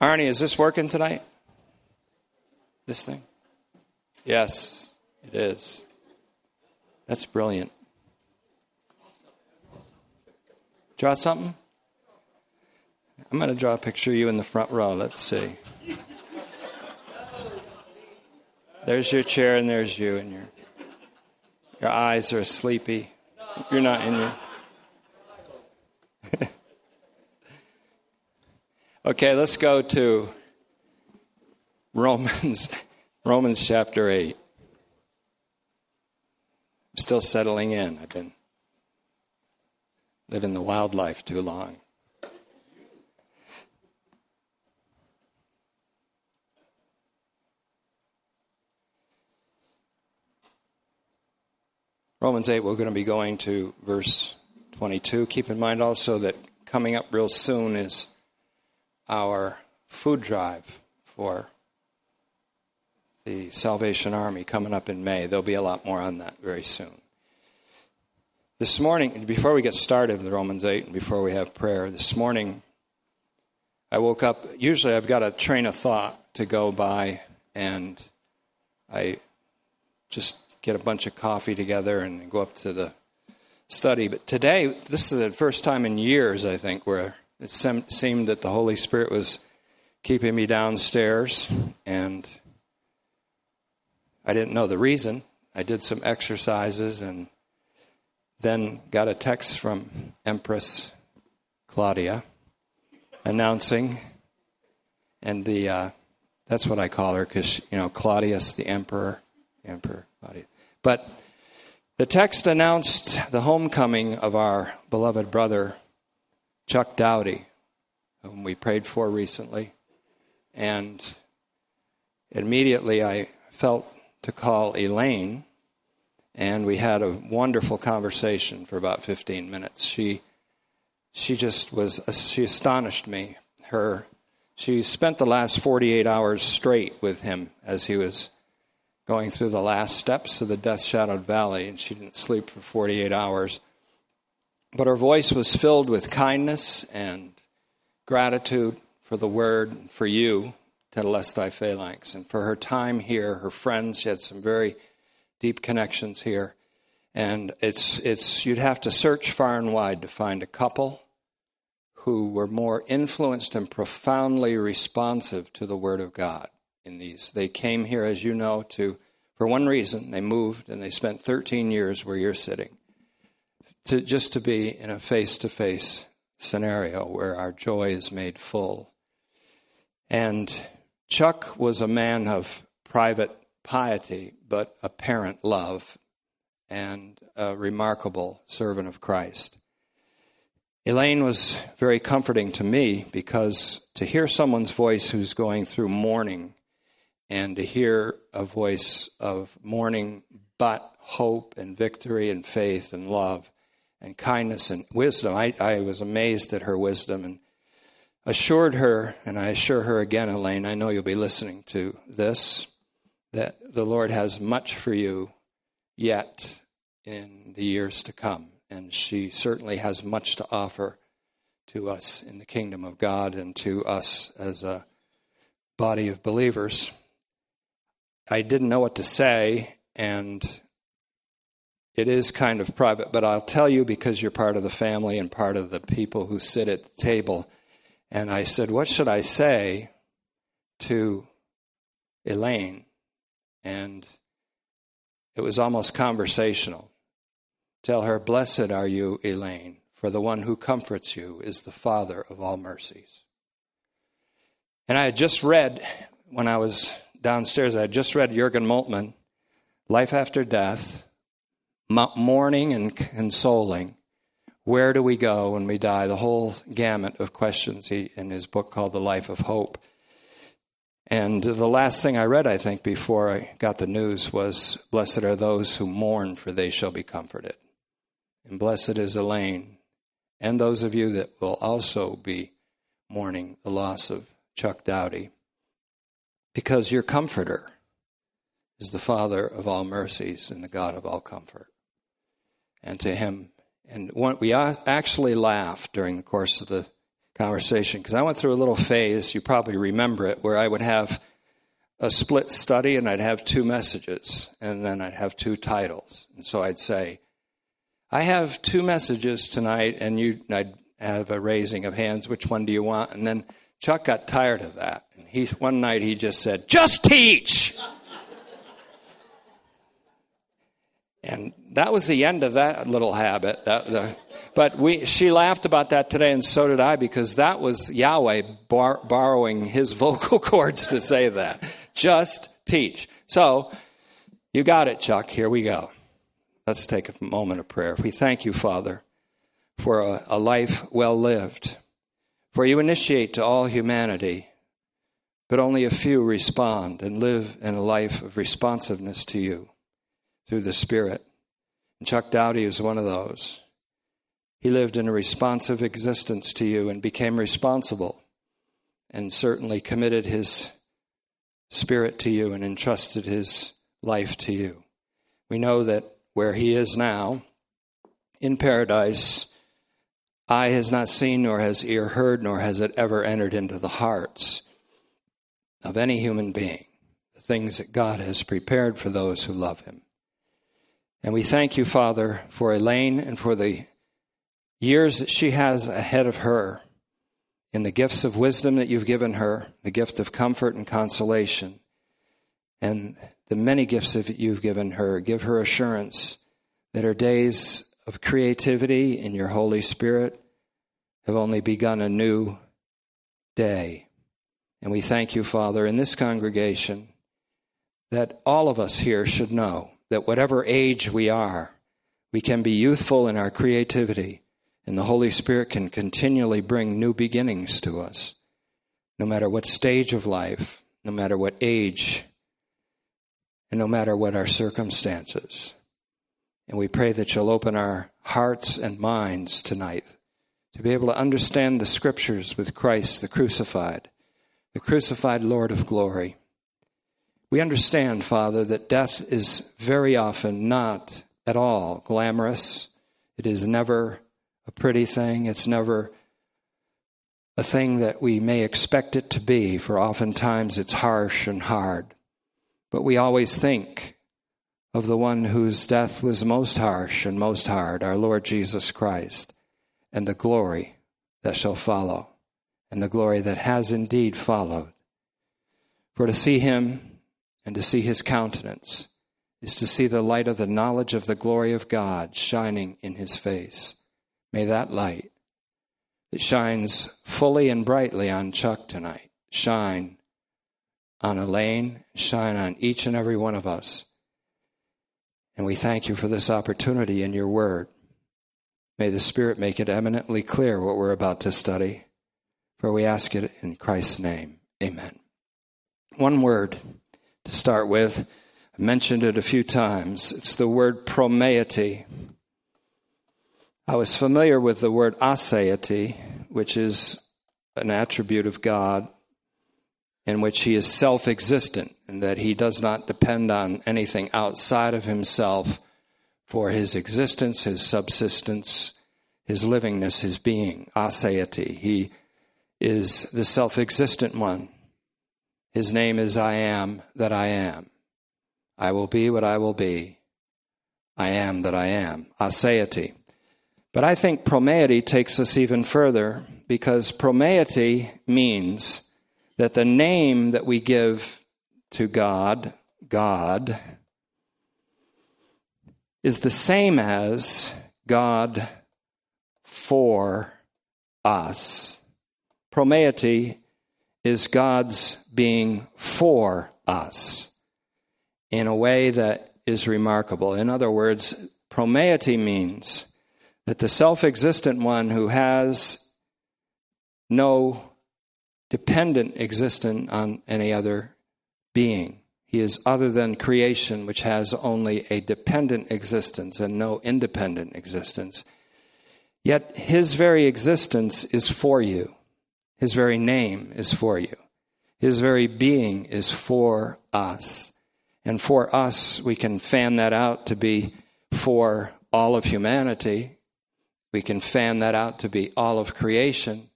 Arnie, is this working tonight? This thing? Yes, it is. That's brilliant. Draw something? I'm going to draw a picture of you in the front row. Let's see. There's your chair and there's you, and your eyes are sleepy. You're not in your... Okay, let's go to Romans chapter 8. I'm still settling in. I've been living the wild life too long. Romans 8, we're going to be going to verse 22. Keep in mind also that coming up real soon is our food drive for the Salvation Army coming up in May. There'll be a lot more on that very soon. This morning, before we get started with Romans 8 and before we have prayer, this morning I woke up. Usually I've got a train of thought to go by, and I just get a bunch of coffee together and go up to the study. But today, this is the first time in years, I think, where it seemed that the Holy Spirit was keeping me downstairs, and I didn't know the reason. I did some exercises and then got a text from Empress Claudia announcing, and the that's what I call her, because, you know, Claudius, the emperor. But the text announced the homecoming of our beloved brother, Chuck Dowdy, whom we prayed for recently. And immediately I felt to call Elaine, and we had a wonderful conversation for about 15 minutes. She just was, she astonished me. She spent the last 48 hours straight with him as he was going through the last steps of the death-shadowed valley, and she didn't sleep for 48 hours. But her voice was filled with kindness and gratitude for the word, for you, Tetelestai Phalanx, and for her time here, her friends. She had some very deep connections here. And it's you'd have to search far and wide to find a couple who were more influenced and profoundly responsive to the word of God. In these, they came here, as you know, for one reason. They moved and they spent 13 years where you're sitting, just to be in a face-to-face scenario where our joy is made full. And Chuck was a man of private piety, but apparent love, and a remarkable servant of Christ. Elaine was very comforting to me, because to hear someone's voice who's going through mourning, and to hear a voice of mourning, but hope and victory and faith and love and kindness and wisdom. I was amazed at her wisdom, and assured her, and I assure her again, Elaine, I know you'll be listening to this, that the Lord has much for you yet in the years to come. And she certainly has much to offer to us in the kingdom of God and to us as a body of believers. I didn't know what to say, and it is kind of private, but I'll tell you because you're part of the family and part of the people who sit at the table. And I said, what should I say to Elaine? And it was almost conversational. Tell her, blessed are you, Elaine, for the one who comforts you is the Father of all mercies. And I had just read, when I was downstairs, I had just read Jürgen Moltmann, Life After Death, Mourning and Consoling, Where Do We Go When We Die? The whole gamut of questions in his book called The Life of Hope. And the last thing I read, I think, before I got the news was, blessed are those who mourn, for they shall be comforted. And blessed is Elaine, and those of you that will also be mourning the loss of Chuck Dowdy, because your comforter is the Father of all mercies and the God of all comfort. And to him, and we actually laughed during the course of the conversation, because I went through a little phase, you probably remember it, where I would have a split study and I'd have two messages, and then I'd have two titles. And so I'd say, I have two messages tonight, and I'd have a raising of hands, which one do you want? And then Chuck got tired of that. And one night he just said, just teach! And that was the end of that little habit. She laughed about that today, and so did I, because that was Yahweh borrowing his vocal cords to say that. Just teach. So you got it, Chuck. Here we go. Let's take a moment of prayer. We thank you, Father, for a life well lived. For you initiate to all humanity, but only a few respond and live in a life of responsiveness to you through the Spirit. And Chuck Dowdy is one of those. He lived in a responsive existence to you and became responsible, and certainly committed his spirit to you and entrusted his life to you. We know that where he is now, in paradise, eye has not seen, nor has ear heard, nor has it ever entered into the hearts of any human being, the things that God has prepared for those who love him. And we thank you, Father, for Elaine and for the years that she has ahead of her in the gifts of wisdom that you've given her, the gift of comfort and consolation, and the many gifts that you've given her. Give her assurance that her days of creativity in your Holy Spirit have only begun a new day. And we thank you, Father, in this congregation, that all of us here should know that whatever age we are, we can be youthful in our creativity, and the Holy Spirit can continually bring new beginnings to us, no matter what stage of life, no matter what age, and no matter what our circumstances. And we pray that you'll open our hearts and minds tonight to be able to understand the Scriptures with Christ the crucified Lord of glory. We understand, Father, that death is very often not at all glamorous. It is never a pretty thing. It's never a thing that we may expect it to be, for oftentimes it's harsh and hard. But we always think of the one whose death was most harsh and most hard, our Lord Jesus Christ, and the glory that shall follow, and the glory that has indeed followed. For to see him and to see his countenance is to see the light of the knowledge of the glory of God shining in his face. May that light that shines fully and brightly on Chuck tonight shine on Elaine, shine on each and every one of us. And we thank you for this opportunity in your word. May the Spirit make it eminently clear what we're about to study, for we ask it in Christ's name. Amen. One word to start with, I mentioned it a few times. It's the word promeity. I was familiar with the word aseity, which is an attribute of God in which he is self-existent, and that he does not depend on anything outside of himself for his existence, his subsistence, his livingness, his being. Aseity. He is the self-existent one. His name is I am that I am. I will be what I will be. I am that I am. Aseity. But I think promeity takes us even further, because promeity means that the name that we give to God, God, is the same as God for us. Promeity is God's being for us in a way that is remarkable. In other words, promeity means that the self-existent one who has no dependent existence on any other being, he is other than creation, which has only a dependent existence and no independent existence, yet his very existence is for you. His very name is for you. His very being is for us. And for us, we can fan that out to be for all of humanity. We can fan that out to be all of creation.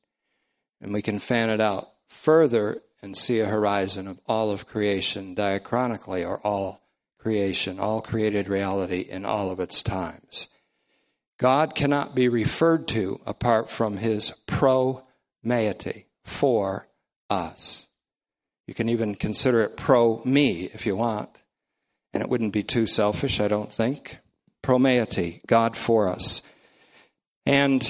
And we can fan it out further and see a horizon of all of creation diachronically, or all creation, all created reality in all of its times. God cannot be referred to apart from his pro-meity, for us. You can even consider it pro-me if you want, and it wouldn't be too selfish, I don't think. Pro-meity, God for us. And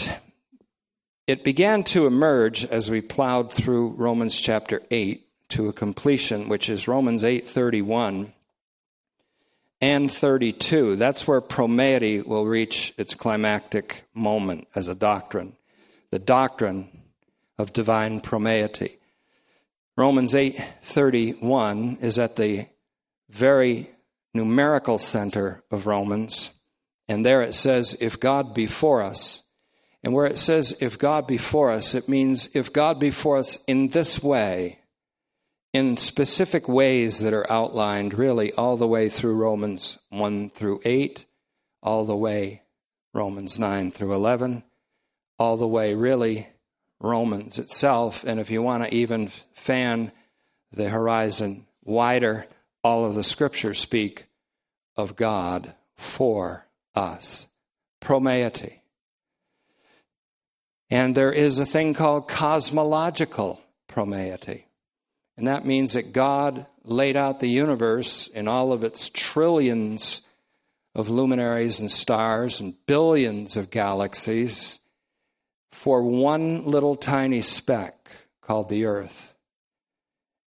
it began to emerge as we plowed through Romans chapter 8 to a completion, which is Romans 8:31 and 32. That's where pro-meity will reach its climactic moment as a doctrine, the doctrine of divine pro-meity. Romans 8:31 is at the very numerical center of Romans, and there it says, if God be for us. And where it says, if God be for us, it means if God be for us in this way, in specific ways that are outlined really all the way through Romans 1 through 8, all the way Romans 9 through 11, all the way really Romans itself, and if you want to even fan the horizon wider, all of the scriptures speak of God for us, pro-meity. And there is a thing called cosmological pro-meity, and that means that God laid out the universe in all of its trillions of luminaries and stars and billions of galaxies for one little tiny speck called the earth,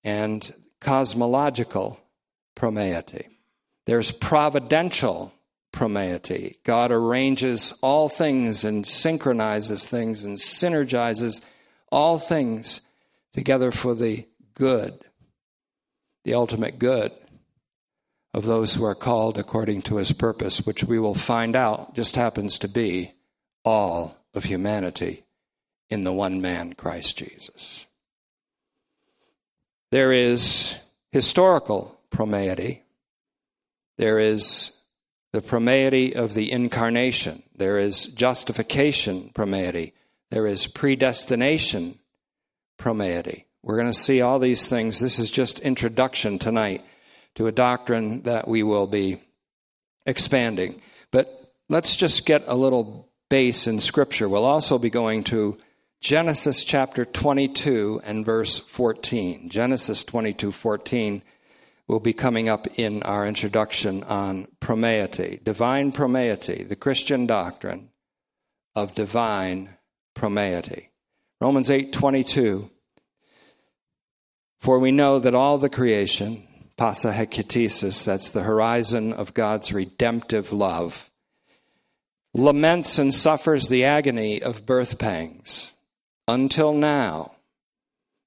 and cosmological pro-meity. There's providential pro-meity. God arranges all things and synchronizes things and synergizes all things together for the good, the ultimate good of those who are called according to his purpose, which we will find out just happens to be all of humanity in the one man, Christ Jesus. There is historical pro-meity. There is the pro-meity of the incarnation. There is justification pro-meity. There is predestination pro-meity. We're going to see all these things. This is just introduction tonight to a doctrine that we will be expanding. But let's just get a little base in Scripture. We'll also be going to Genesis chapter 22 and verse 14. Genesis 22:14 will be coming up in our introduction on pro-meity, divine pro-meity, the Christian doctrine of divine pro-meity. Romans 8:22. For we know that all the creation, apocatastasis, that's the horizon of God's redemptive love, laments and suffers the agony of birth pangs until now.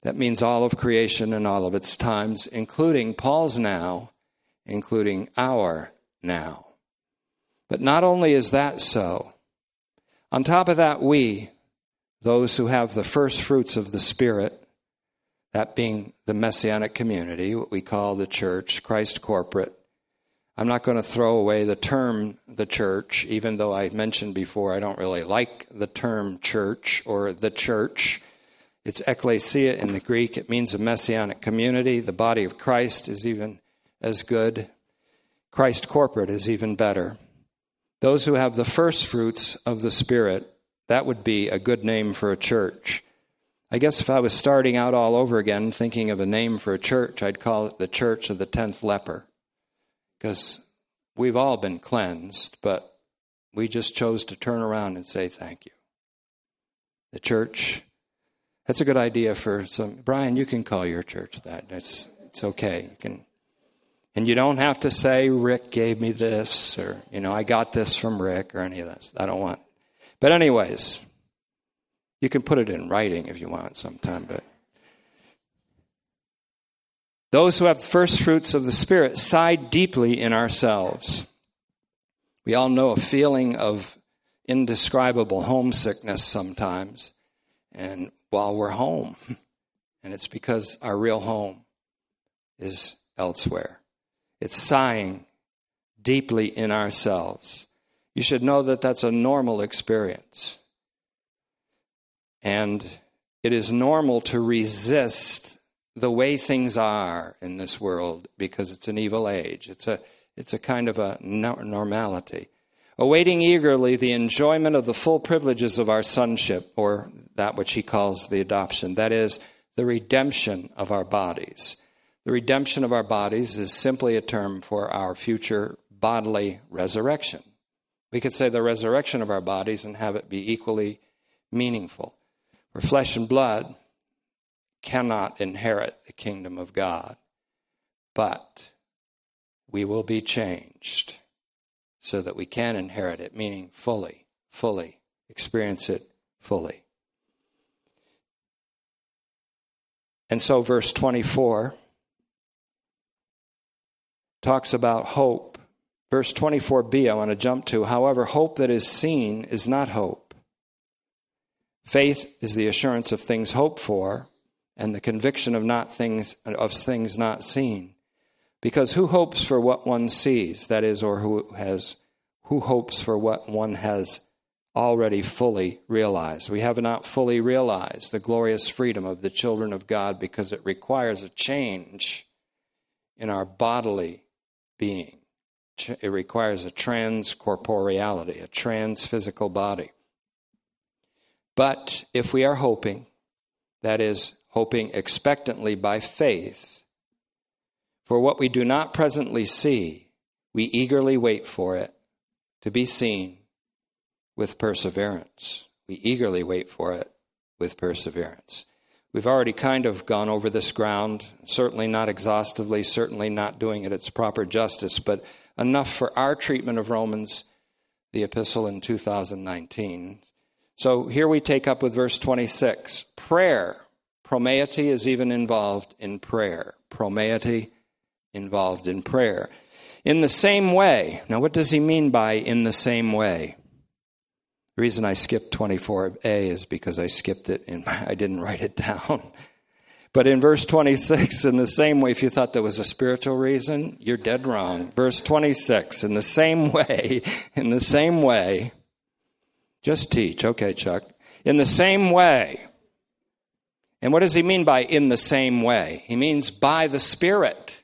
That means all of creation and all of its times, including Paul's now, including our now. But not only is that so, on top of that, we, those who have the first fruits of the Spirit, that being the Messianic community, what we call the church, Christ corporate. I'm not going to throw away the term the church, even though I mentioned before I don't really like the term church or the church. It's ekklesia in the Greek. It means a Messianic community. The body of Christ is even as good. Christ corporate is even better. Those who have the first fruits of the Spirit, that would be a good name for a church. I guess if I was starting out all over again, thinking of a name for a church, I'd call it the Church of the 10th Leper. Because we've all been cleansed, but we just chose to turn around and say thank you. The church, that's a good idea for some. Brian, you can call your church that. It's okay. You can, and you don't have to say, Rick gave me this, or, I got this from Rick, or any of that. I don't want. But anyways, you can put it in writing if you want sometime, but those who have the first fruits of the Spirit sigh deeply in ourselves. We all know a feeling of indescribable homesickness sometimes, and while we're home, and it's because our real home is elsewhere. It's sighing deeply in ourselves. You should know that that's a normal experience. And it is normal to resist the way things are in this world because it's an evil age. It's a kind of a normality. Awaiting eagerly the enjoyment of the full privileges of our sonship, or that which he calls the adoption, that is, the redemption of our bodies. The redemption of our bodies is simply a term for our future bodily resurrection. We could say the resurrection of our bodies and have it be equally meaningful. For flesh and blood cannot inherit the kingdom of God, but we will be changed so that we can inherit it, meaning fully, experience it fully. And so verse 24 talks about hope. Verse 24b, I want to jump to. However, hope that is seen is not hope. Faith is the assurance of things hoped for and the conviction of things not seen. Because who hopes for what one sees? That is, or who hopes for what one has already fully realized? We have not fully realized the glorious freedom of the children of God because it requires a change in our bodily being. It requires a transcorporeality, a transphysical body. But if we are hoping, that is, hoping expectantly by faith, for what we do not presently see, we eagerly wait for it to be seen with perseverance. We eagerly wait for it with perseverance. We've already kind of gone over this ground, certainly not exhaustively, certainly not doing it its proper justice, but enough for our treatment of Romans, the epistle in 2019. So here we take up with verse 26. Prayer. Promeity is even involved in prayer. Promeity involved in prayer. In the same way. Now what does he mean by in the same way? The reason I skipped 24a is because I skipped it and I didn't write it down. But in verse 26, in the same way, if you thought there was a spiritual reason, you're dead wrong. Verse 26, in the same way, just teach. Okay, Chuck. In the same way. And what does he mean by in the same way? He means by the Spirit.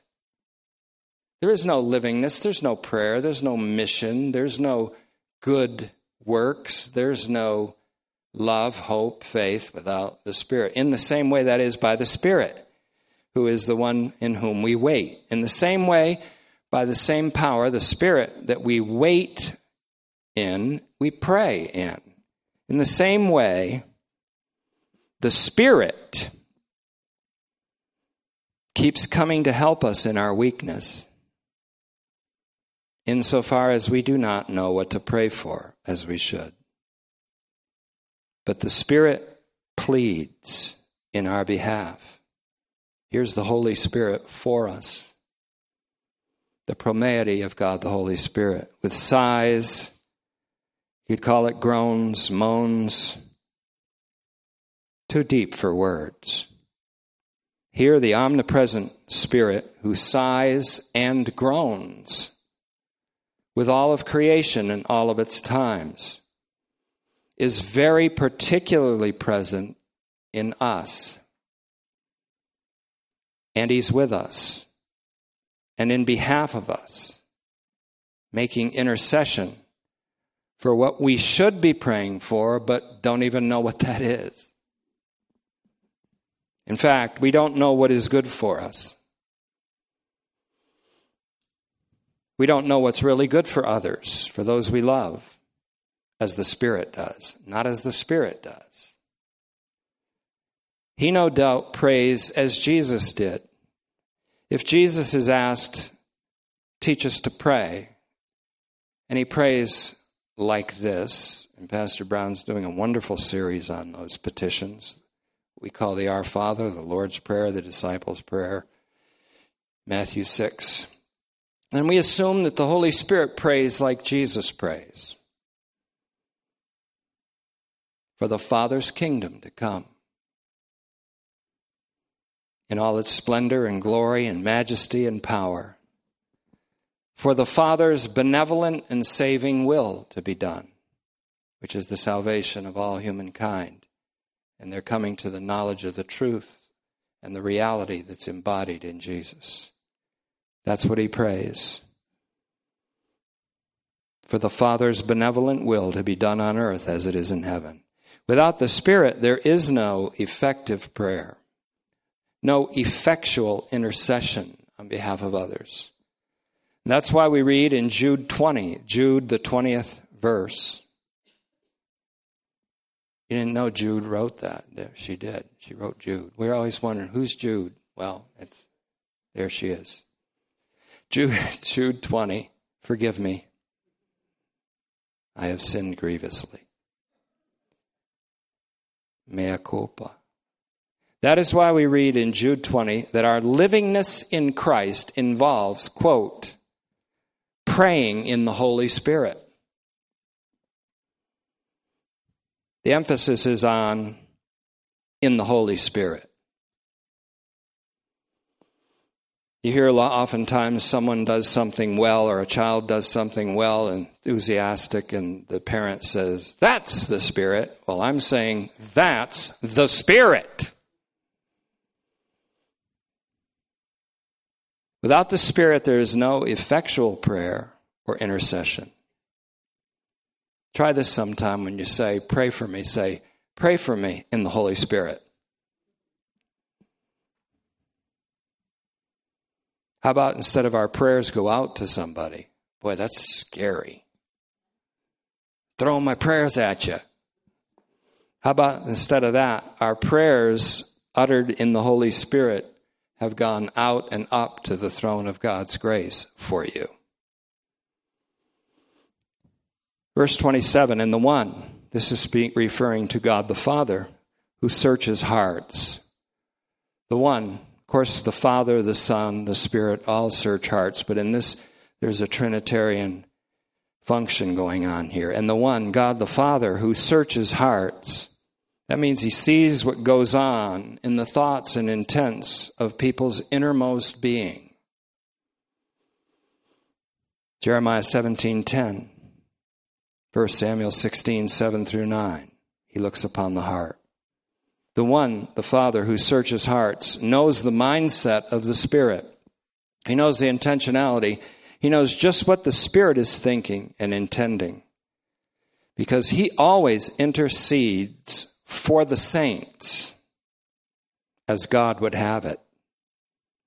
There is no livingness. There's no prayer. There's no mission. There's no good works. There's no love, hope, faith without the Spirit. In the same way, that is, by the Spirit, who is the one in whom we wait. In the same way, by the same power, the Spirit that we wait in, we pray in. In the same way, the Spirit keeps coming to help us in our weakness, insofar as we do not know what to pray for as we should. But the Spirit pleads in our behalf. Here's the Holy Spirit for us. The promeity of God, the Holy Spirit, with sighs, you'd call it groans, moans, too deep for words. Here, the omnipresent Spirit who sighs and groans with all of creation and all of its times, is very particularly present in us. And he's with us and in behalf of us, making intercession for what we should be praying for, but don't even know what that is. In fact, we don't know what is good for us. We don't know what's really good for others, for those we love, as the Spirit does, not as the Spirit does. He no doubt prays as Jesus did. If Jesus is asked, teach us to pray, and he prays like this, and Pastor Brown's doing a wonderful series on those petitions. We call the Our Father, the Lord's Prayer, the Disciples' Prayer, Matthew 6. And we assume that the Holy Spirit prays like Jesus prays, for the Father's kingdom to come in all its splendor and glory and majesty and power, for the Father's benevolent and saving will to be done, which is the salvation of all humankind, and they're coming to the knowledge of the truth and the reality that's embodied in Jesus. That's what he prays. For the Father's benevolent will to be done on earth as it is in heaven. Without the Spirit, there is no effective prayer, no effectual intercession on behalf of others. And that's why we read in Jude 20, Jude the 20th verse. You didn't know Jude wrote that. She did. She wrote Jude. We're always wondering, who's Jude? Well, there she is. Jude 20, forgive me. I have sinned grievously. Mea culpa. That is why we read in Jude 20 that our livingness in Christ involves, quote, praying in the Holy Spirit. The emphasis is on in the Holy Spirit. You hear oftentimes someone does something well or a child does something well and enthusiastic and the parent says, that's the Spirit. Well, I'm saying that's the Spirit. Without the Spirit, there is no effectual prayer or intercession. Try this sometime when you say, pray for me. Say, pray for me in the Holy Spirit. How about instead of our prayers, go out to somebody? Boy, that's scary. Throwing my prayers at you. How about instead of that, our prayers uttered in the Holy Spirit have gone out and up to the throne of God's grace for you. Verse 27, and the one, this is referring to God the Father, who searches hearts. The one, of course, the Father, the Son, the Spirit, all search hearts. But in this, there's a Trinitarian function going on here. And the one, God the Father, who searches hearts. That means he sees what goes on in the thoughts and intents of people's innermost being. Jeremiah 17:10, 1 Samuel 16:7 through 9. He looks upon the heart. The one, the Father, who searches hearts, knows the mindset of the Spirit. He knows the intentionality. He knows just what the Spirit is thinking and intending. Because he always intercedes for the saints as God would have it.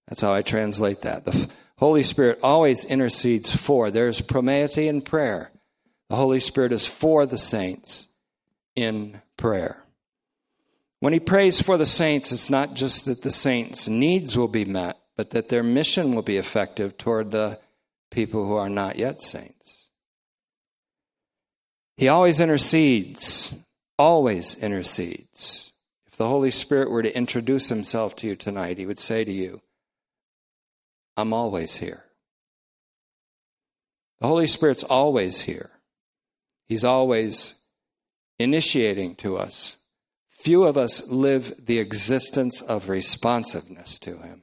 That's how I translate that. The Holy Spirit always intercedes for. There's promeity in prayer. The Holy Spirit is for the saints in prayer. When he prays for the saints, it's not just that the saints' needs will be met, but that their mission will be effective toward the people who are not yet saints. He always intercedes, always intercedes. If the Holy Spirit were to introduce himself to you tonight, he would say to you, I'm always here. The Holy Spirit's always here. He's always initiating to us. Few of us live the existence of responsiveness to him.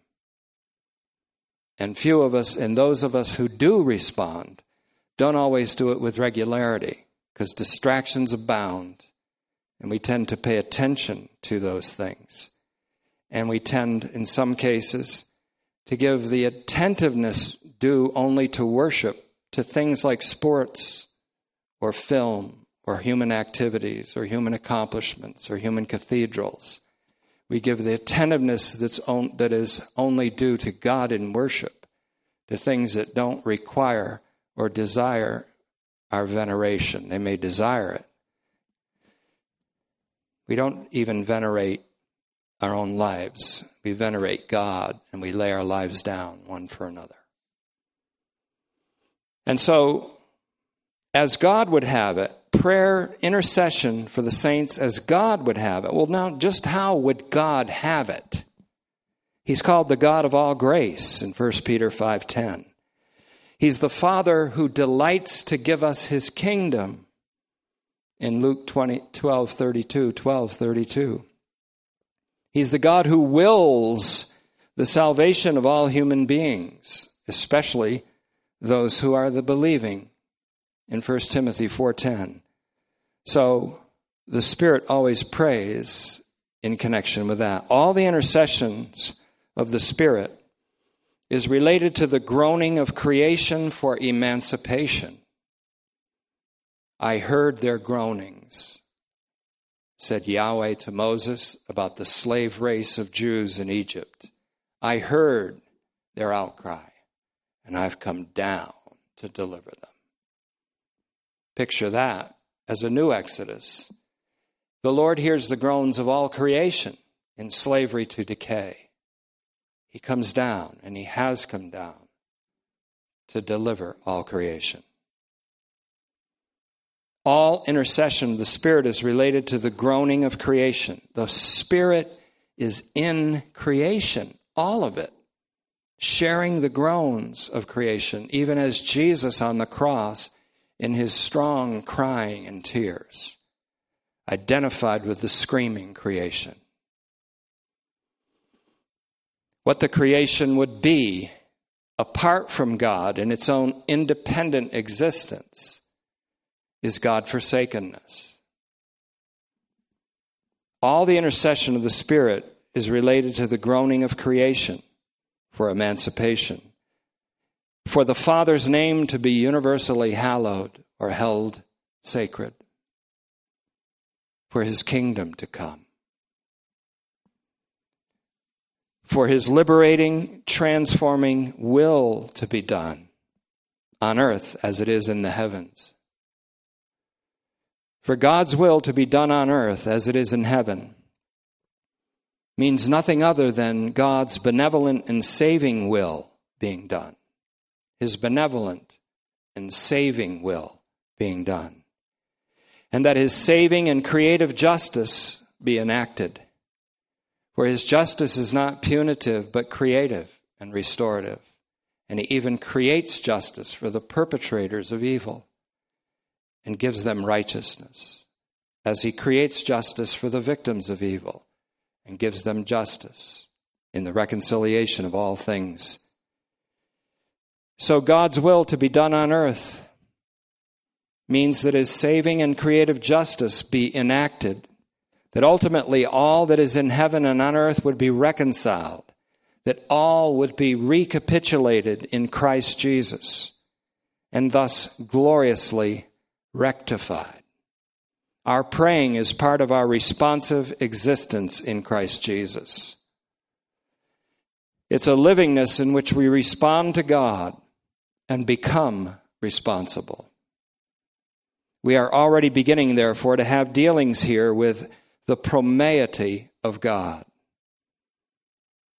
And few of us, and those of us who do respond, don't always do it with regularity because distractions abound and we tend to pay attention to those things. And we tend, in some cases, to give the attentiveness due only to worship, to things like sports or film, or human activities, or human accomplishments, or human cathedrals. We give the attentiveness that is only due to God in worship, to things that don't require or desire our veneration. They may desire it. We don't even venerate our own lives. We venerate God, and we lay our lives down one for another. And so, as God would have it, prayer, intercession for the saints as God would have it. Well, now, just how would God have it? He's called the God of all grace in 1 Peter 5:10. He's the Father who delights to give us his kingdom in Luke 12:32. He's the God who wills the salvation of all human beings, especially those who are the believing in 1 Timothy 4:10. So the Spirit always prays in connection with that. All the intercessions of the Spirit is related to the groaning of creation for emancipation. I heard their groanings, said Yahweh to Moses about the slave race of Jews in Egypt. I heard their outcry, and I've come down to deliver them. Picture that as a new Exodus. The Lord hears the groans of all creation in slavery to decay. He comes down, and he has come down to deliver all creation. All intercession, the Spirit is related to the groaning of creation. The Spirit is in creation, all of it, sharing the groans of creation, even as Jesus on the cross in his strong crying and tears, identified with the screaming creation. What the creation would be apart from God in its own independent existence is God-forsakenness. All the intercession of the Spirit is related to the groaning of creation for emancipation, for the Father's name to be universally hallowed or held sacred, for his kingdom to come, for his liberating, transforming will to be done on earth as it is in the heavens. For God's will to be done on earth as it is in heaven means nothing other than God's benevolent and saving will being done. His benevolent and saving will being done. And that his saving and creative justice be enacted. For his justice is not punitive, but creative and restorative. And he even creates justice for the perpetrators of evil and gives them righteousness, as he creates justice for the victims of evil and gives them justice in the reconciliation of all things. So God's will to be done on earth means that his saving and creative justice be enacted, that ultimately all that is in heaven and on earth would be reconciled, that all would be recapitulated in Christ Jesus, and thus gloriously rectified. Our praying is part of our responsive existence in Christ Jesus. It's a livingness in which we respond to God and become responsible. We are already beginning, therefore, to have dealings here with the promeity of God,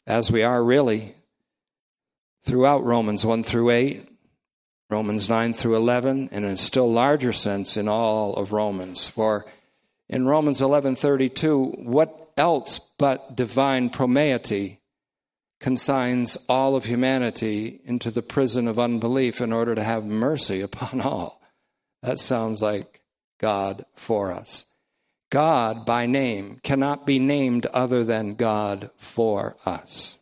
as we are really throughout Romans 1 through 8, Romans 9 through 11, and in a still larger sense in all of Romans. For in Romans 11:32, what else but divine promeity consigns all of humanity into the prison of unbelief in order to have mercy upon all? That sounds like God for us. God by name cannot be named other than God for us.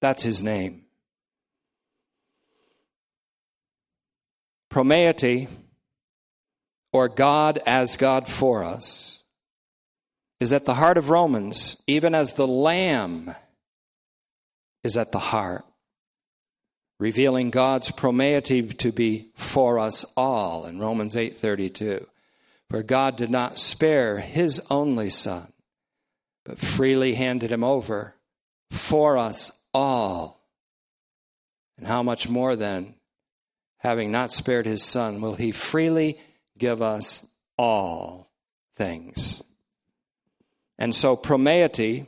That's his name. Promeity, or God as God for us, is at the heart of Romans, even as the Lamb is at the heart, revealing God's promeity to be for us all in Romans 8:32. For God did not spare his only Son, but freely handed him over for us all. And how much more then, having not spared his Son, will he freely give us all things? And so promeity,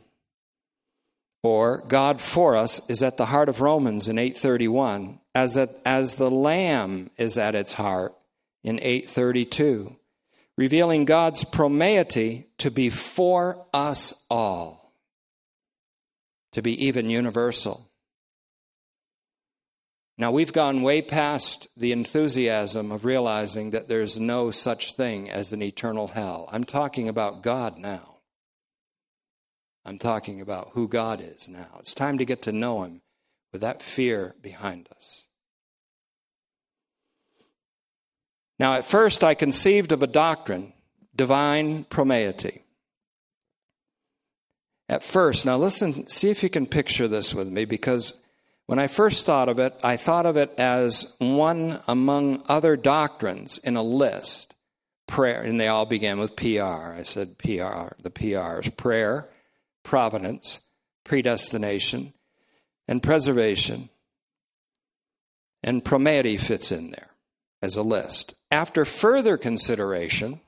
or God for us, is at the heart of Romans in 8:31, as the Lamb is at its heart in 8:32, revealing God's promeity to be for us all, to be even universal. Now, we've gone way past the enthusiasm of realizing that there's no such thing as an eternal hell. I'm talking about God now. I'm talking about who God is now. It's time to get to know him with that fear behind us. Now, at first, I conceived of a doctrine, divine promeity, at first. Now listen, see if you can picture this with me, because when I first thought of it, I thought of it as one among other doctrines in a list. Prayer, and they all began with PR. I said PR, the PRs, prayer, providence, predestination, and preservation. And promeity fits in there as a list. After further consideration,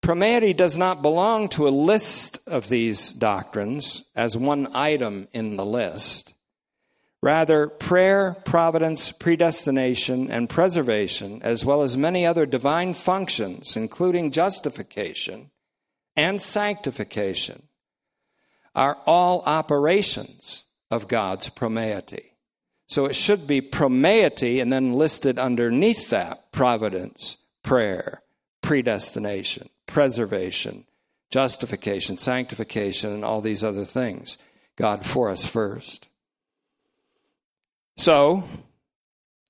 promeity does not belong to a list of these doctrines as one item in the list. Rather, prayer, providence, predestination, and preservation, as well as many other divine functions, including justification and sanctification, are all operations of God's promeity. So it should be promeity and then listed underneath that providence, prayer, predestination, preservation, justification, sanctification, and all these other things. God for us first. So,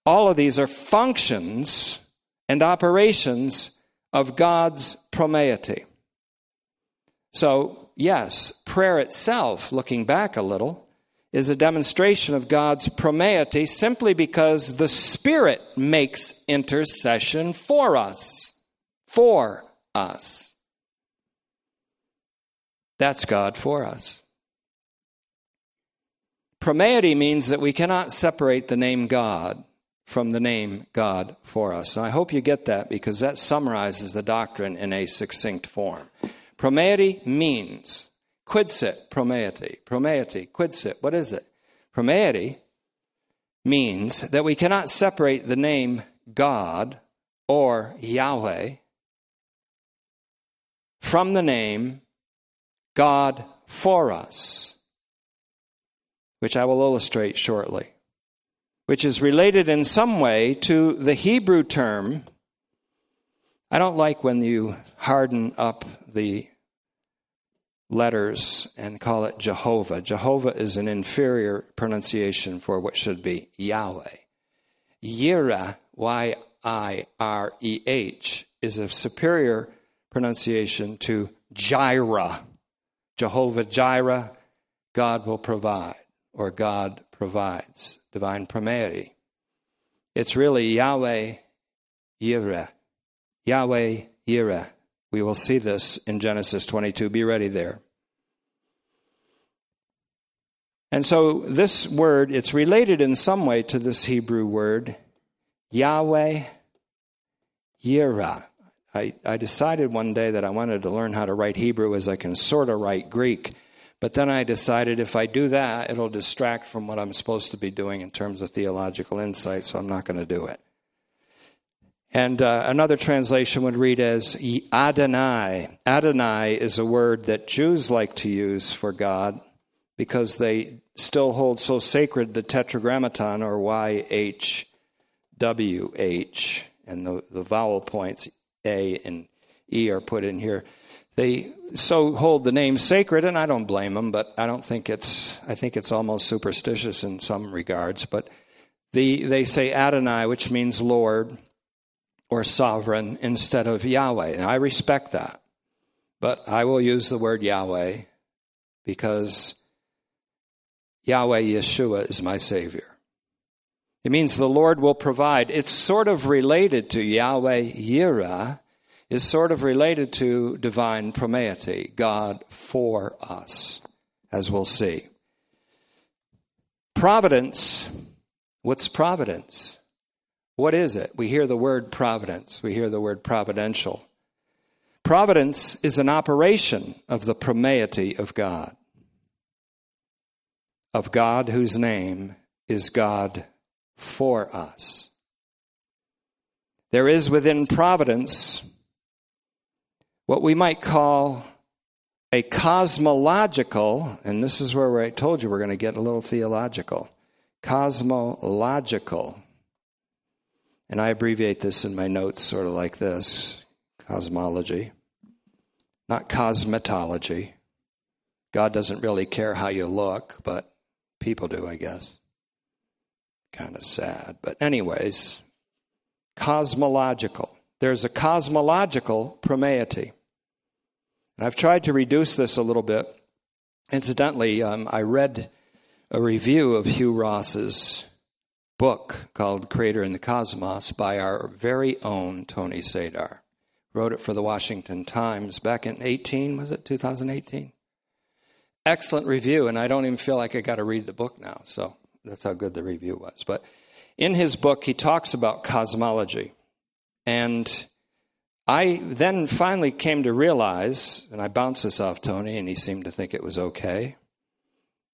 all of these are functions and operations of God's promeity. So, yes, prayer itself, looking back a little, is a demonstration of God's promeity simply because the Spirit makes intercession for us. For us. That's God for us. Promeity means that we cannot separate the name God from the name God for us. And I hope you get that, because that summarizes the doctrine in a succinct form. Promeity means, quidsit, promeity, promeity, quidsit, what is it? Promeity means that we cannot separate the name God or Yahweh from the name God for us, which I will illustrate shortly, which is related in some way to the Hebrew term. I don't like when you harden up the letters and call it Jehovah. Jehovah is an inferior pronunciation for what should be Yahweh. Yireh, Y-I-R-E-H, is a superior pronunciation to Jireh. Jehovah Jireh, God will provide. Or God provides, divine promeity. It's really Yahweh Yireh. Yahweh Yireh. We will see this in Genesis 22. Be ready there. And so this word, it's related in some way to this Hebrew word, Yahweh Yireh. I decided one day that I wanted to learn how to write Hebrew as I can sort of write Greek. But then I decided if I do that, it'll distract from what I'm supposed to be doing in terms of theological insight, so I'm not going to do it. And another translation would read as Adonai. Adonai is a word that Jews like to use for God because they still hold so sacred the tetragrammaton, or YHWH, and the vowel points A and E are put in here. They so hold the name sacred, and I don't blame them, but I think it's almost superstitious in some regards. But they say Adonai, which means Lord or sovereign, instead of Yahweh. Now, I respect that, but I will use the word Yahweh because Yahweh Yeshua is my Savior. It means the Lord will provide. It's sort of related to Yahweh Yireh, is sort of related to divine promeity, God for us, as we'll see. Providence, what's providence? What is it? We hear the word providence. We hear the word providential. Providence is an operation of the promeity of God whose name is God for us. There is within providence what we might call a cosmological, and this is where I told you we're going to get a little theological, cosmological. And I abbreviate this in my notes sort of like this, cosmology, not cosmetology. God doesn't really care how you look, but people do, I guess. Kind of sad. But anyways, cosmological. There's a cosmological promeity. And I've tried to reduce this a little bit. Incidentally, I read a review of Hugh Ross's book called Creator in the Cosmos by our very own Tony Sadar. Wrote it for the Washington Times back in 2018. Excellent review, and I don't even feel like I got to read the book now, so that's how good the review was. But in his book, he talks about cosmology. And I then finally came to realize, and I bounced this off Tony, and he seemed to think it was okay,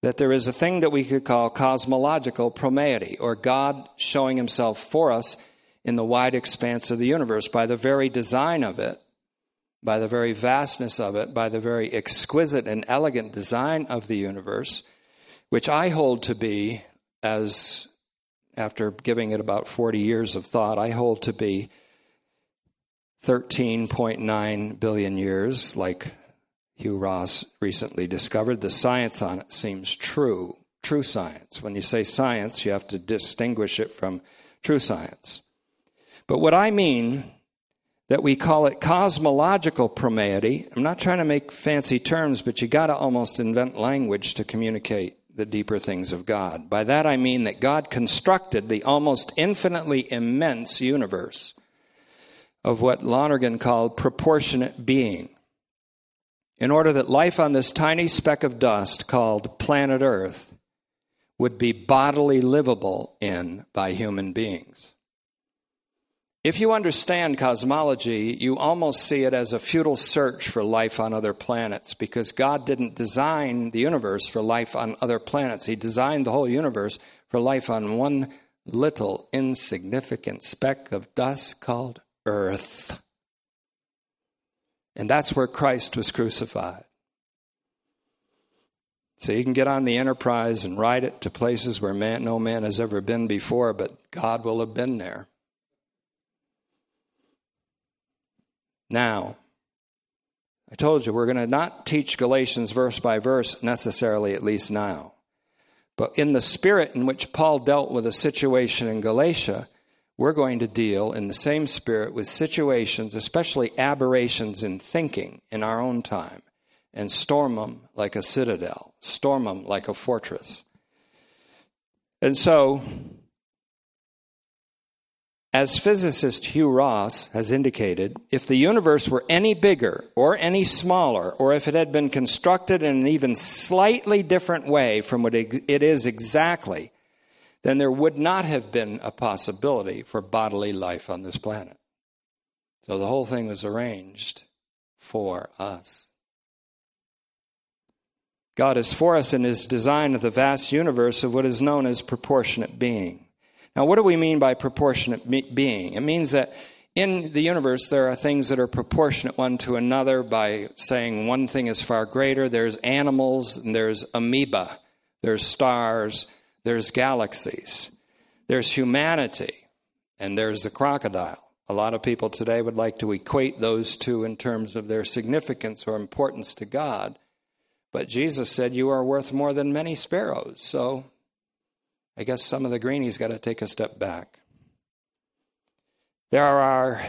that there is a thing that we could call cosmological promeity, or God showing himself for us in the wide expanse of the universe, by the very design of it, by the very vastness of it, by the very exquisite and elegant design of the universe, which I hold to be, as after giving it about 40 years of thought, I hold to be 13.9 billion years, like Hugh Ross recently discovered. The science on it seems true, true science. When you say science, you have to distinguish it from true science. But what I mean, that we call it cosmological promeity, I'm not trying to make fancy terms, but you got to almost invent language to communicate the deeper things of God. By that I mean that God constructed the almost infinitely immense universe of what Lonergan called proportionate being, in order that life on this tiny speck of dust called planet Earth would be bodily livable in by human beings. If you understand cosmology, you almost see it as a futile search for life on other planets, because God didn't design the universe for life on other planets. He designed the whole universe for life on one little insignificant speck of dust called Earth. And that's where Christ was crucified. So you can get on the Enterprise and ride it to places where no man has ever been before, but God will have been there. Now, I told you, we're going to not teach Galatians verse by verse necessarily, at least now. But in the spirit in which Paul dealt with a situation in Galatia, we're going to deal in the same spirit with situations, especially aberrations in thinking in our own time, and storm them like a citadel, storm them like a fortress. And so, as physicist Hugh Ross has indicated, if the universe were any bigger or any smaller, or if it had been constructed in an even slightly different way from what it is exactly, then there would not have been a possibility for bodily life on this planet. So the whole thing was arranged for us. God is for us in his design of the vast universe of what is known as proportionate being. Now, what do we mean by proportionate being? It means that in the universe, there are things that are proportionate one to another by saying one thing is far greater. There's animals, and there's amoeba, there's stars, there's galaxies, there's humanity, and there's the crocodile. A lot of people today would like to equate those two in terms of their significance or importance to God. But Jesus said, you are worth more than many sparrows, so I guess some of the greenies got to take a step back. There are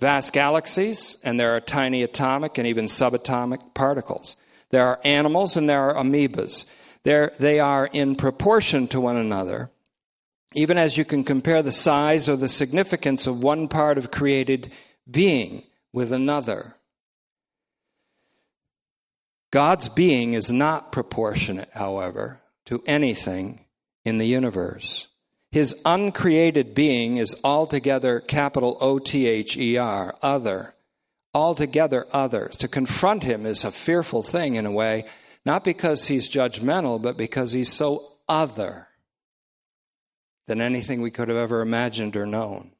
vast galaxies, and there are tiny atomic and even subatomic particles. There are animals, and there are amoebas. They are in proportion to one another, even as you can compare the size or the significance of one part of created being with another. God's being is not proportionate, however, to anything in the universe. His uncreated being is altogether, capital O-T-H-E-R, other, altogether other. To confront him is a fearful thing in a way, not because he's judgmental, but because he's so other than anything we could have ever imagined or known,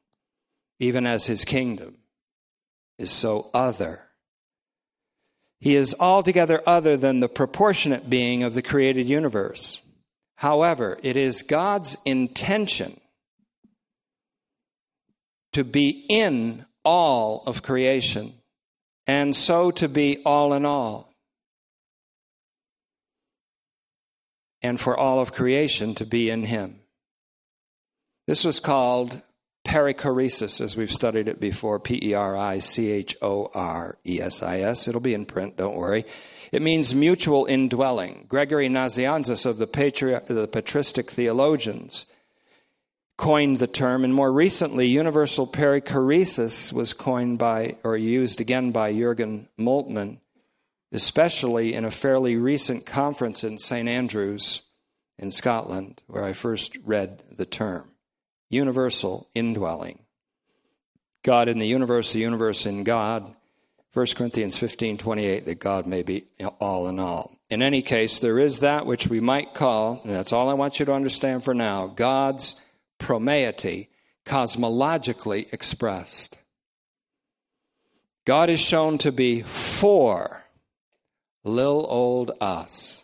even as his kingdom is so other. He is altogether other than the proportionate being of the created universe. However, it is God's intention to be in all of creation, and so to be all in all, and for all of creation to be in him. This was called perichoresis, as we've studied it before, perichoresis. It'll be in print, don't worry. It means mutual indwelling. Gregory Nazianzus of the patristic theologians coined the term, and more recently, universal perichoresis was coined by, or used again by Jürgen Moltmann, especially in a fairly recent conference in St. Andrews in Scotland, where I first read the term. Universal indwelling. God in the universe in God. 1 Corinthians 15:28, that God may be all in all. In any case, there is that which we might call, and that's all I want you to understand for now, God's promeity, cosmologically expressed. God is shown to be for little old us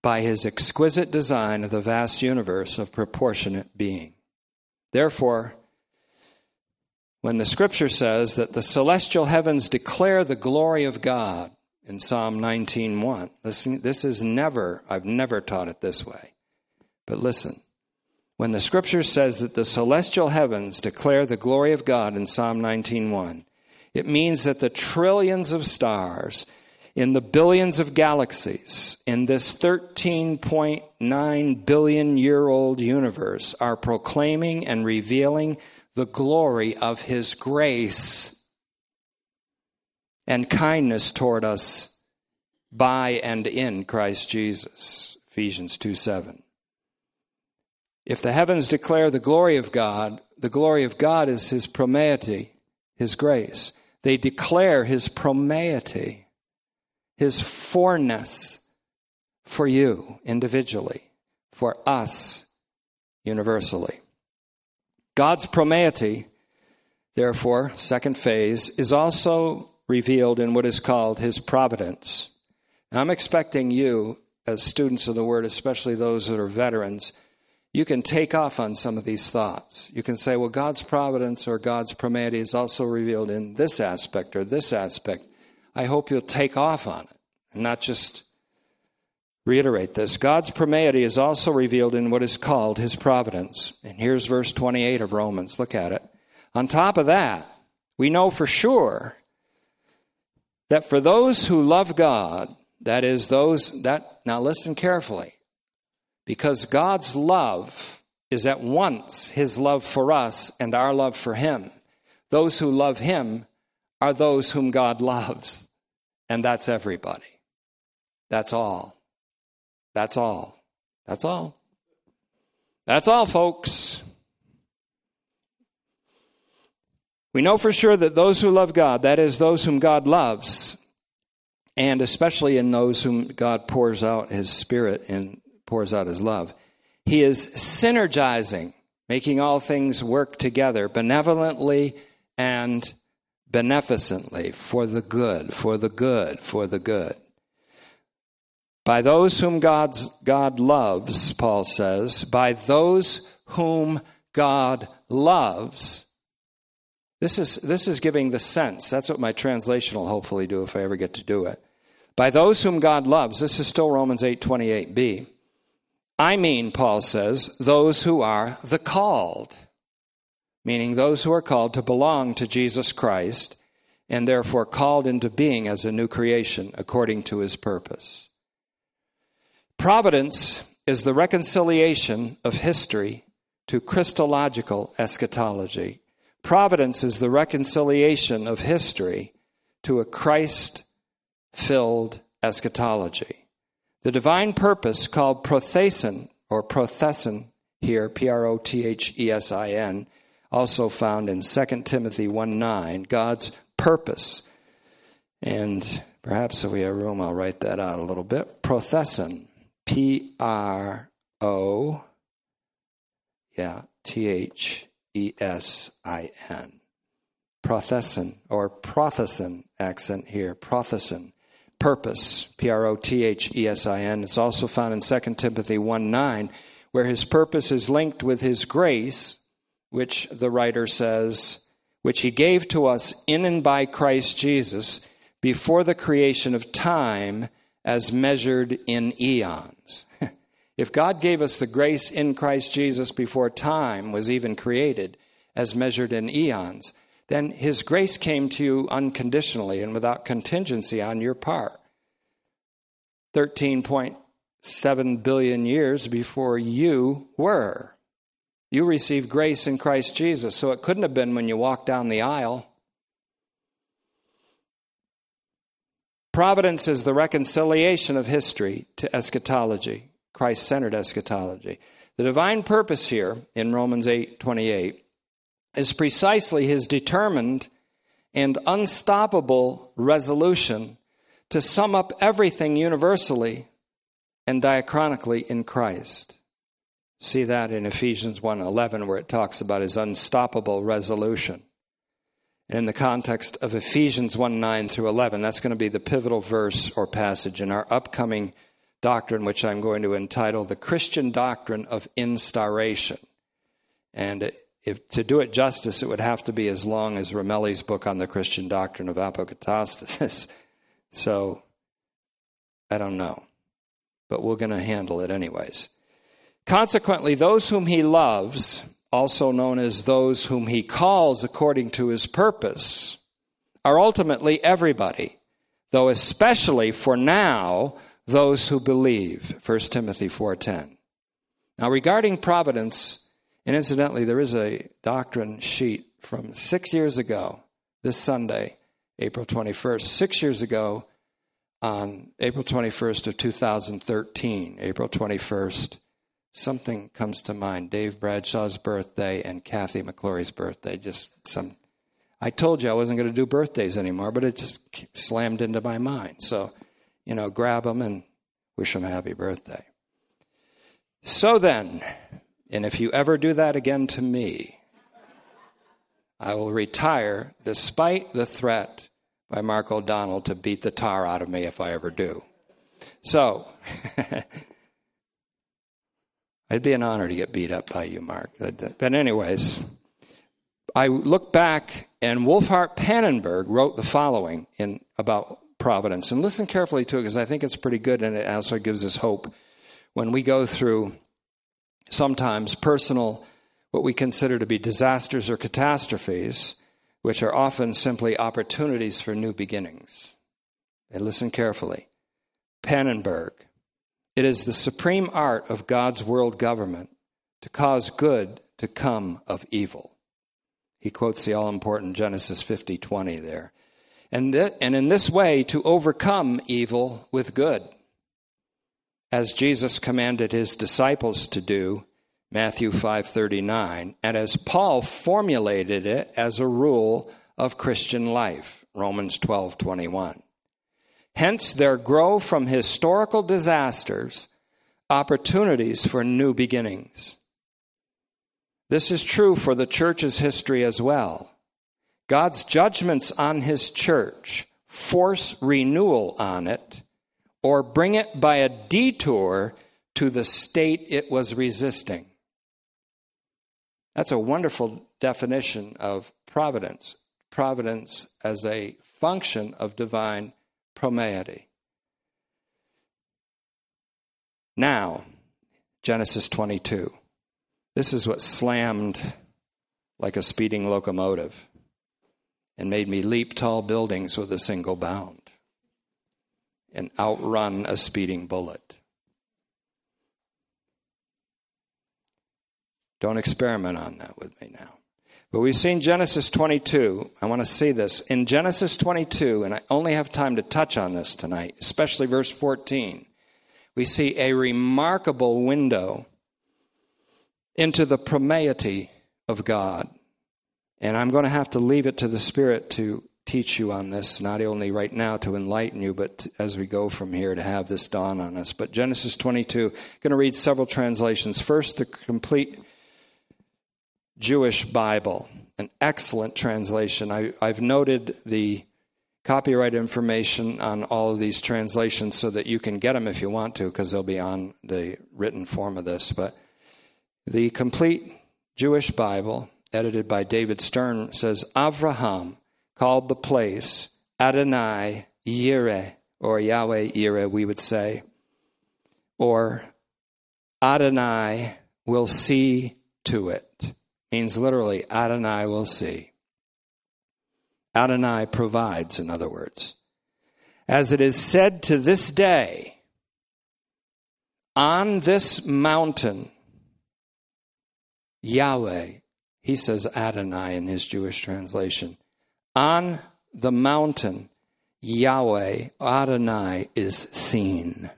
by his exquisite design of the vast universe of proportionate being. Therefore, when the scripture says that the celestial heavens declare the glory of God in Psalm 19:1, listen, this is never, I've never taught it this way, but listen. When the scripture says that the celestial heavens declare the glory of God in Psalm 19:1, it means that the trillions of stars in the billions of galaxies in this 13.9 billion year old universe are proclaiming and revealing the glory of his grace and kindness toward us by and in Christ Jesus, Ephesians 2:7. If the heavens declare the glory of God is his promeity, his grace. They declare his promeity, his forness for you individually, for us universally. God's promeity, therefore, second phase, is also revealed in what is called his providence. Now, I'm expecting you, as students of the Word, especially those that are veterans, you can take off on some of these thoughts. You can say, well, God's providence or God's promeity is also revealed in this aspect or this aspect. I hope you'll take off on it and not just reiterate this. God's promeity is also revealed in what is called his providence. And here's verse 28 of Romans. Look at it. On top of that, we know for sure that for those who love God, that is those that, now listen carefully, because God's love is at once his love for us and our love for him. Those who love him are those whom God loves. And that's everybody. That's all. That's all. That's all. That's all, folks. We know for sure that those who love God, that is, those whom God loves, and especially in those whom God pours out his Spirit and pours out his love, he is synergizing, making all things work together benevolently and beneficently for the good, for the good, for the good. By those whom God loves, Paul says, by those whom God loves. This is giving the sense. That's what my translation will hopefully do if I ever get to do it. By those whom God loves, this is still Romans 8:28b. I mean, Paul says, those who are the called, meaning those who are called to belong to Jesus Christ and therefore called into being as a new creation according to his purpose. Providence is the reconciliation of history to Christological eschatology. Providence is the reconciliation of history to a Christ-filled eschatology. The divine purpose called prothesin, or prothesin here, Prothesin, also found in 2 Timothy 1:9, God's purpose. And perhaps if we have room, I'll write that out a little bit. Prothesin. Prothesin. Prothesin, or prothesin accent here. Prothesin. Purpose. Prothesin. It's also found in 2 Timothy 1:9, where his purpose is linked with his grace, which the writer says, which he gave to us in and by Christ Jesus before the creation of time, as measured in eons. If God gave us the grace in Christ Jesus before time was even created, as measured in eons, then his grace came to you unconditionally and without contingency on your part. 13.7 billion years before you were. You received grace in Christ Jesus, so it couldn't have been when you walked down the aisle. Providence is the reconciliation of history to eschatology, Christ-centered eschatology. The divine purpose here in Romans 8:28 is precisely his determined and unstoppable resolution to sum up everything universally and diachronically in Christ. See that in Ephesians 1:11, where it talks about his unstoppable resolution. And in the context of Ephesians 1:9 through 11, that's going to be the pivotal verse or passage in our upcoming doctrine, which I'm going to entitle The Christian Doctrine of Instauration. And if to do it justice, it would have to be as long as Ramelli's book on the Christian Doctrine of Apocatastasis. So, I don't know. But we're going to handle it anyways. Consequently, those whom he loves, also known as those whom he calls according to his purpose, are ultimately everybody, though especially for now, those who believe. 1 Timothy 4:10. Now, regarding providence, and incidentally, there is a doctrine sheet from 6 years ago, this Sunday, April 21st, 6 years ago, on April 21st of 2013, April 21st, something comes to mind. Dave Bradshaw's birthday and Kathy McClory's birthday. I told you I wasn't going to do birthdays anymore, but it just slammed into my mind. So, grab them and wish them a happy birthday. So then, and if you ever do that again to me, I will retire despite the threat by Mark O'Donnell to beat the tar out of me if I ever do. So... It'd be an honor to get beat up by you, Mark. But anyways, I look back, and Wolfhart Pannenberg wrote the following about providence. And listen carefully to it, because I think it's pretty good, and it also gives us hope when we go through sometimes personal, what we consider to be disasters or catastrophes, which are often simply opportunities for new beginnings. And listen carefully. Pannenberg. It is the supreme art of God's world government to cause good to come of evil. He quotes the all-important Genesis 50:20 there. And in this way, to overcome evil with good, as Jesus commanded his disciples to do, Matthew 5:39, and as Paul formulated it as a rule of Christian life, Romans 12:21. Hence, there grow from historical disasters opportunities for new beginnings. This is true for the church's history as well. God's judgments on his church force renewal on it or bring it by a detour to the state it was resisting. That's a wonderful definition of providence. Providence as a function of divine justice. Promeity. Now, Genesis 22. This is what slammed like a speeding locomotive and made me leap tall buildings with a single bound and outrun a speeding bullet. Don't experiment on that with me now. But we've seen Genesis 22. I want to see this. In Genesis 22, and I only have time to touch on this tonight, especially verse 14, we see a remarkable window into the promeity of God. And I'm going to have to leave it to the Spirit to teach you on this, not only right now to enlighten you, but as we go from here to have this dawn on us. But Genesis 22, I'm going to read several translations. First, the complete Jewish Bible, an excellent translation. I've noted the copyright information on all of these translations so that you can get them if you want to, because they'll be on the written form of this. But the complete Jewish Bible, edited by David Stern, says, Avraham called the place Adonai Yireh, or Yahweh Yireh, we would say, or Adonai will see to it. Means literally, Adonai will see. Adonai provides, in other words. As it is said to this day, on this mountain, Yahweh, he says Adonai in his Jewish translation, on the mountain, Yahweh, Adonai, is seen.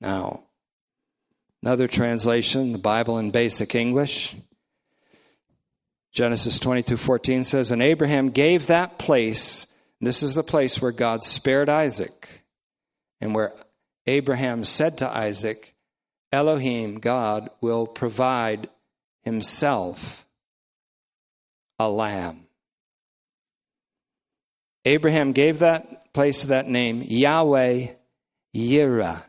Now, another translation, the Bible in Basic English, Genesis 22:14 says, and Abraham gave that place, this is the place where God spared Isaac, and where Abraham said to Isaac, Elohim, God, will provide himself a lamb. Abraham gave that place that name, Yahweh Yireh.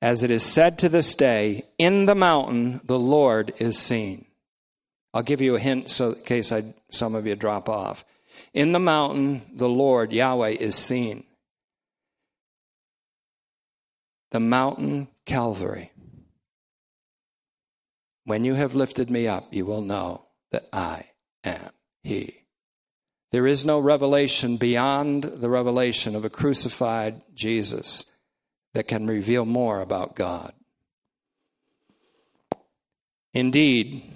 As it is said to this day, in the mountain the Lord is seen. I'll give you a hint so in case some of you drop off. In the mountain the Lord, Yahweh, is seen. The mountain Calvary. When you have lifted me up, you will know that I am he. There is no revelation beyond the revelation of a crucified Jesus that can reveal more about God. Indeed,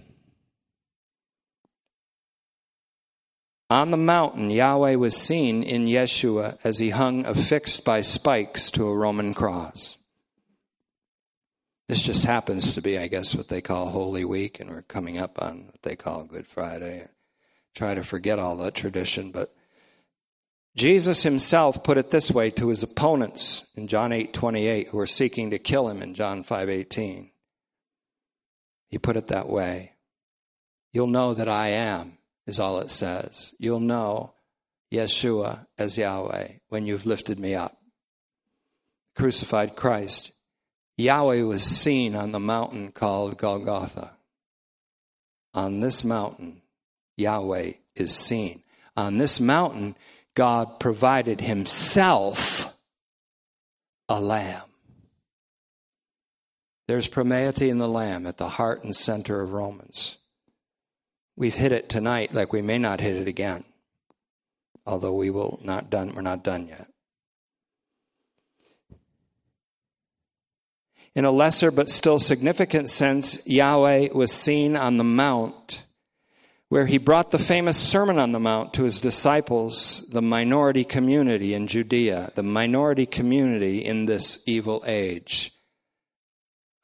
on the mountain, Yahweh was seen in Yeshua as he hung affixed by spikes to a Roman cross. This just happens to be, I guess, what they call Holy Week, and we're coming up on what they call Good Friday. I try to forget all that tradition, but Jesus himself put it this way to his opponents in John 8:28, who were seeking to kill him in John 5:18. He put it that way. You'll know that I am, is all it says. You'll know Yeshua as Yahweh when you've lifted me up. Crucified Christ, Yahweh was seen on the mountain called Golgotha. On this mountain, Yahweh is seen. On this mountain, God provided himself a lamb. There's primaity in the lamb at the heart and center of Romans. We've hit it tonight like we may not hit it again. Although we're not done yet. In a lesser but still significant sense, Yahweh was seen on the mount where he brought the famous Sermon on the Mount to his disciples, the minority community in Judea, the minority community in this evil age,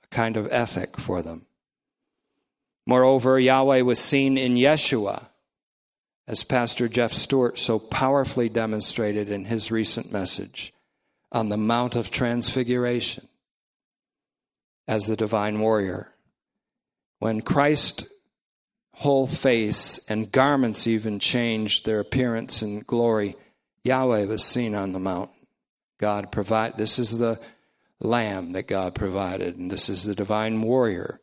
a kind of ethic for them. Moreover, Yahweh was seen in Yeshua, as Pastor Jeff Stewart so powerfully demonstrated in his recent message, on the Mount of Transfiguration. As the divine warrior, when Christ's whole face and garments even changed their appearance and glory, Yahweh was seen on the mountain. God provided. This is the lamb that God provided, and this is the divine warrior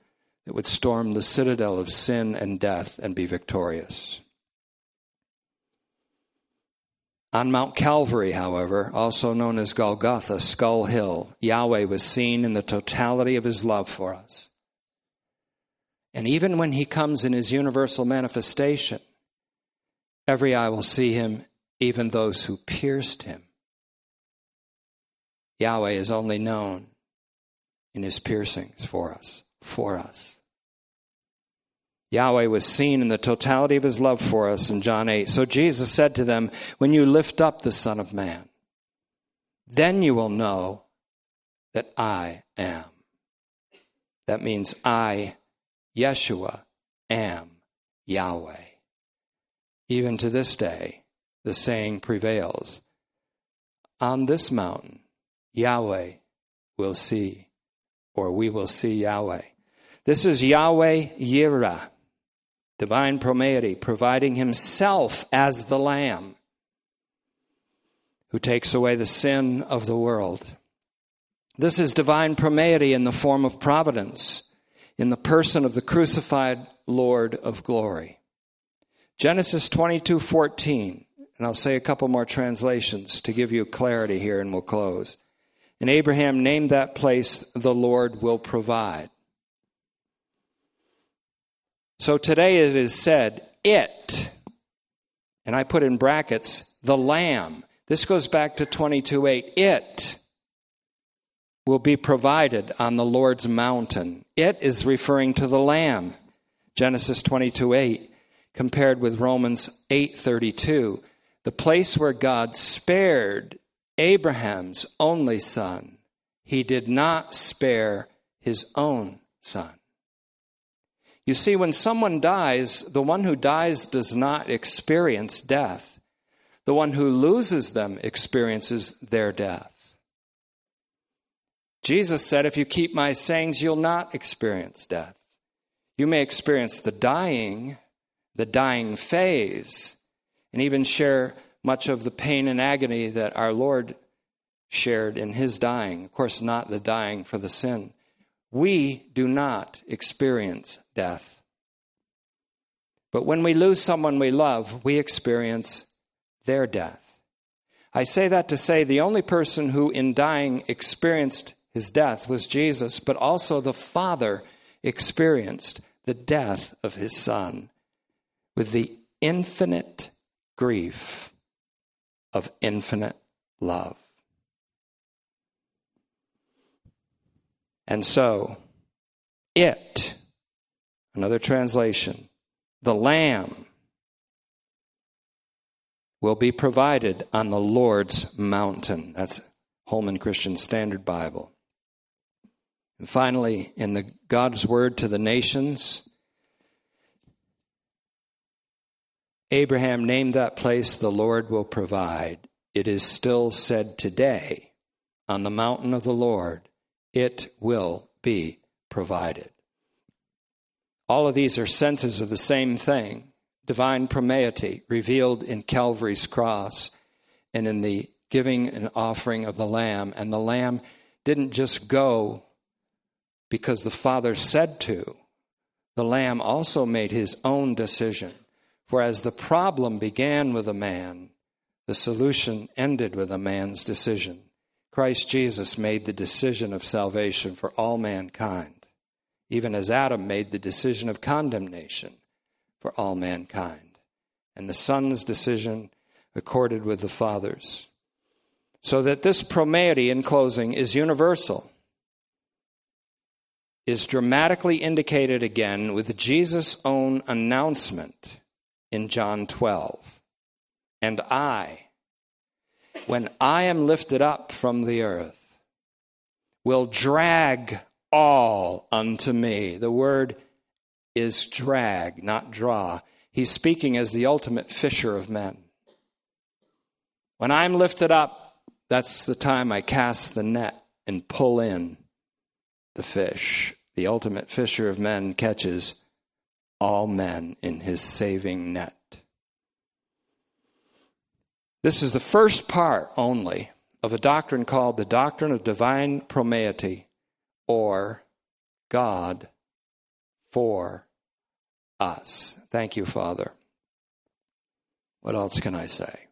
that would storm the citadel of sin and death and be victorious. On Mount Calvary, however, also known as Golgotha, Skull Hill, Yahweh was seen in the totality of his love for us. And even when he comes in his universal manifestation, every eye will see him, even those who pierced him. Yahweh is only known in his piercings for us. Yahweh was seen in the totality of his love for us in John 8. So Jesus said to them, when you lift up the Son of Man, then you will know that I am. That means I, Yeshua, am Yahweh. Even to this day, the saying prevails. On this mountain, Yahweh will see, or we will see Yahweh. This is Yahweh Yireh. Divine Promeity, providing himself as the Lamb who takes away the sin of the world. This is divine Promeity in the form of providence, in the person of the crucified Lord of glory. Genesis 22:14, and I'll say a couple more translations to give you clarity here and we'll close. And Abraham named that place, the Lord will provide. So today it is said, it, and I put in brackets, the lamb. This goes back to 22:8. It will be provided on the Lord's mountain. It is referring to the lamb. Genesis 22:8 compared with Romans 8:32. The place where God spared Abraham's only son, he did not spare his own son. You see, when someone dies, the one who dies does not experience death. The one who loses them experiences their death. Jesus said, if you keep my sayings, you'll not experience death. You may experience the dying phase, and even share much of the pain and agony that our Lord shared in his dying. Of course, not the dying for the sin. We do not experience death. But when we lose someone we love, we experience their death. I say that to say the only person who in dying experienced his death was Jesus, but also the Father experienced the death of his Son with the infinite grief of infinite love. And so, it, another translation, the lamb will be provided on the Lord's mountain. That's Holman Christian Standard Bible. And finally, in the God's word to the nations, Abraham named that place, the Lord will provide. It is still said today, on the mountain of the Lord, it will be provided. All of these are senses of the same thing, divine primaity revealed in Calvary's cross and in the giving and offering of the Lamb. And the Lamb didn't just go because the Father said to. The Lamb also made his own decision. Whereas the problem began with a man, the solution ended with a man's decision. Christ Jesus made the decision of salvation for all mankind, even as Adam made the decision of condemnation for all mankind. And the Son's decision accorded with the Father's. So that this promeity, in closing, is universal, is dramatically indicated again with Jesus' own announcement in John 12, and I, when I am lifted up from the earth, will drag all unto me. The word is drag, not draw. He's speaking as the ultimate fisher of men. When I'm lifted up, that's the time I cast the net and pull in the fish. The ultimate fisher of men catches all men in his saving net. This is the first part only of a doctrine called the doctrine of divine promeity, or God for us. Thank you, Father. What else can I say?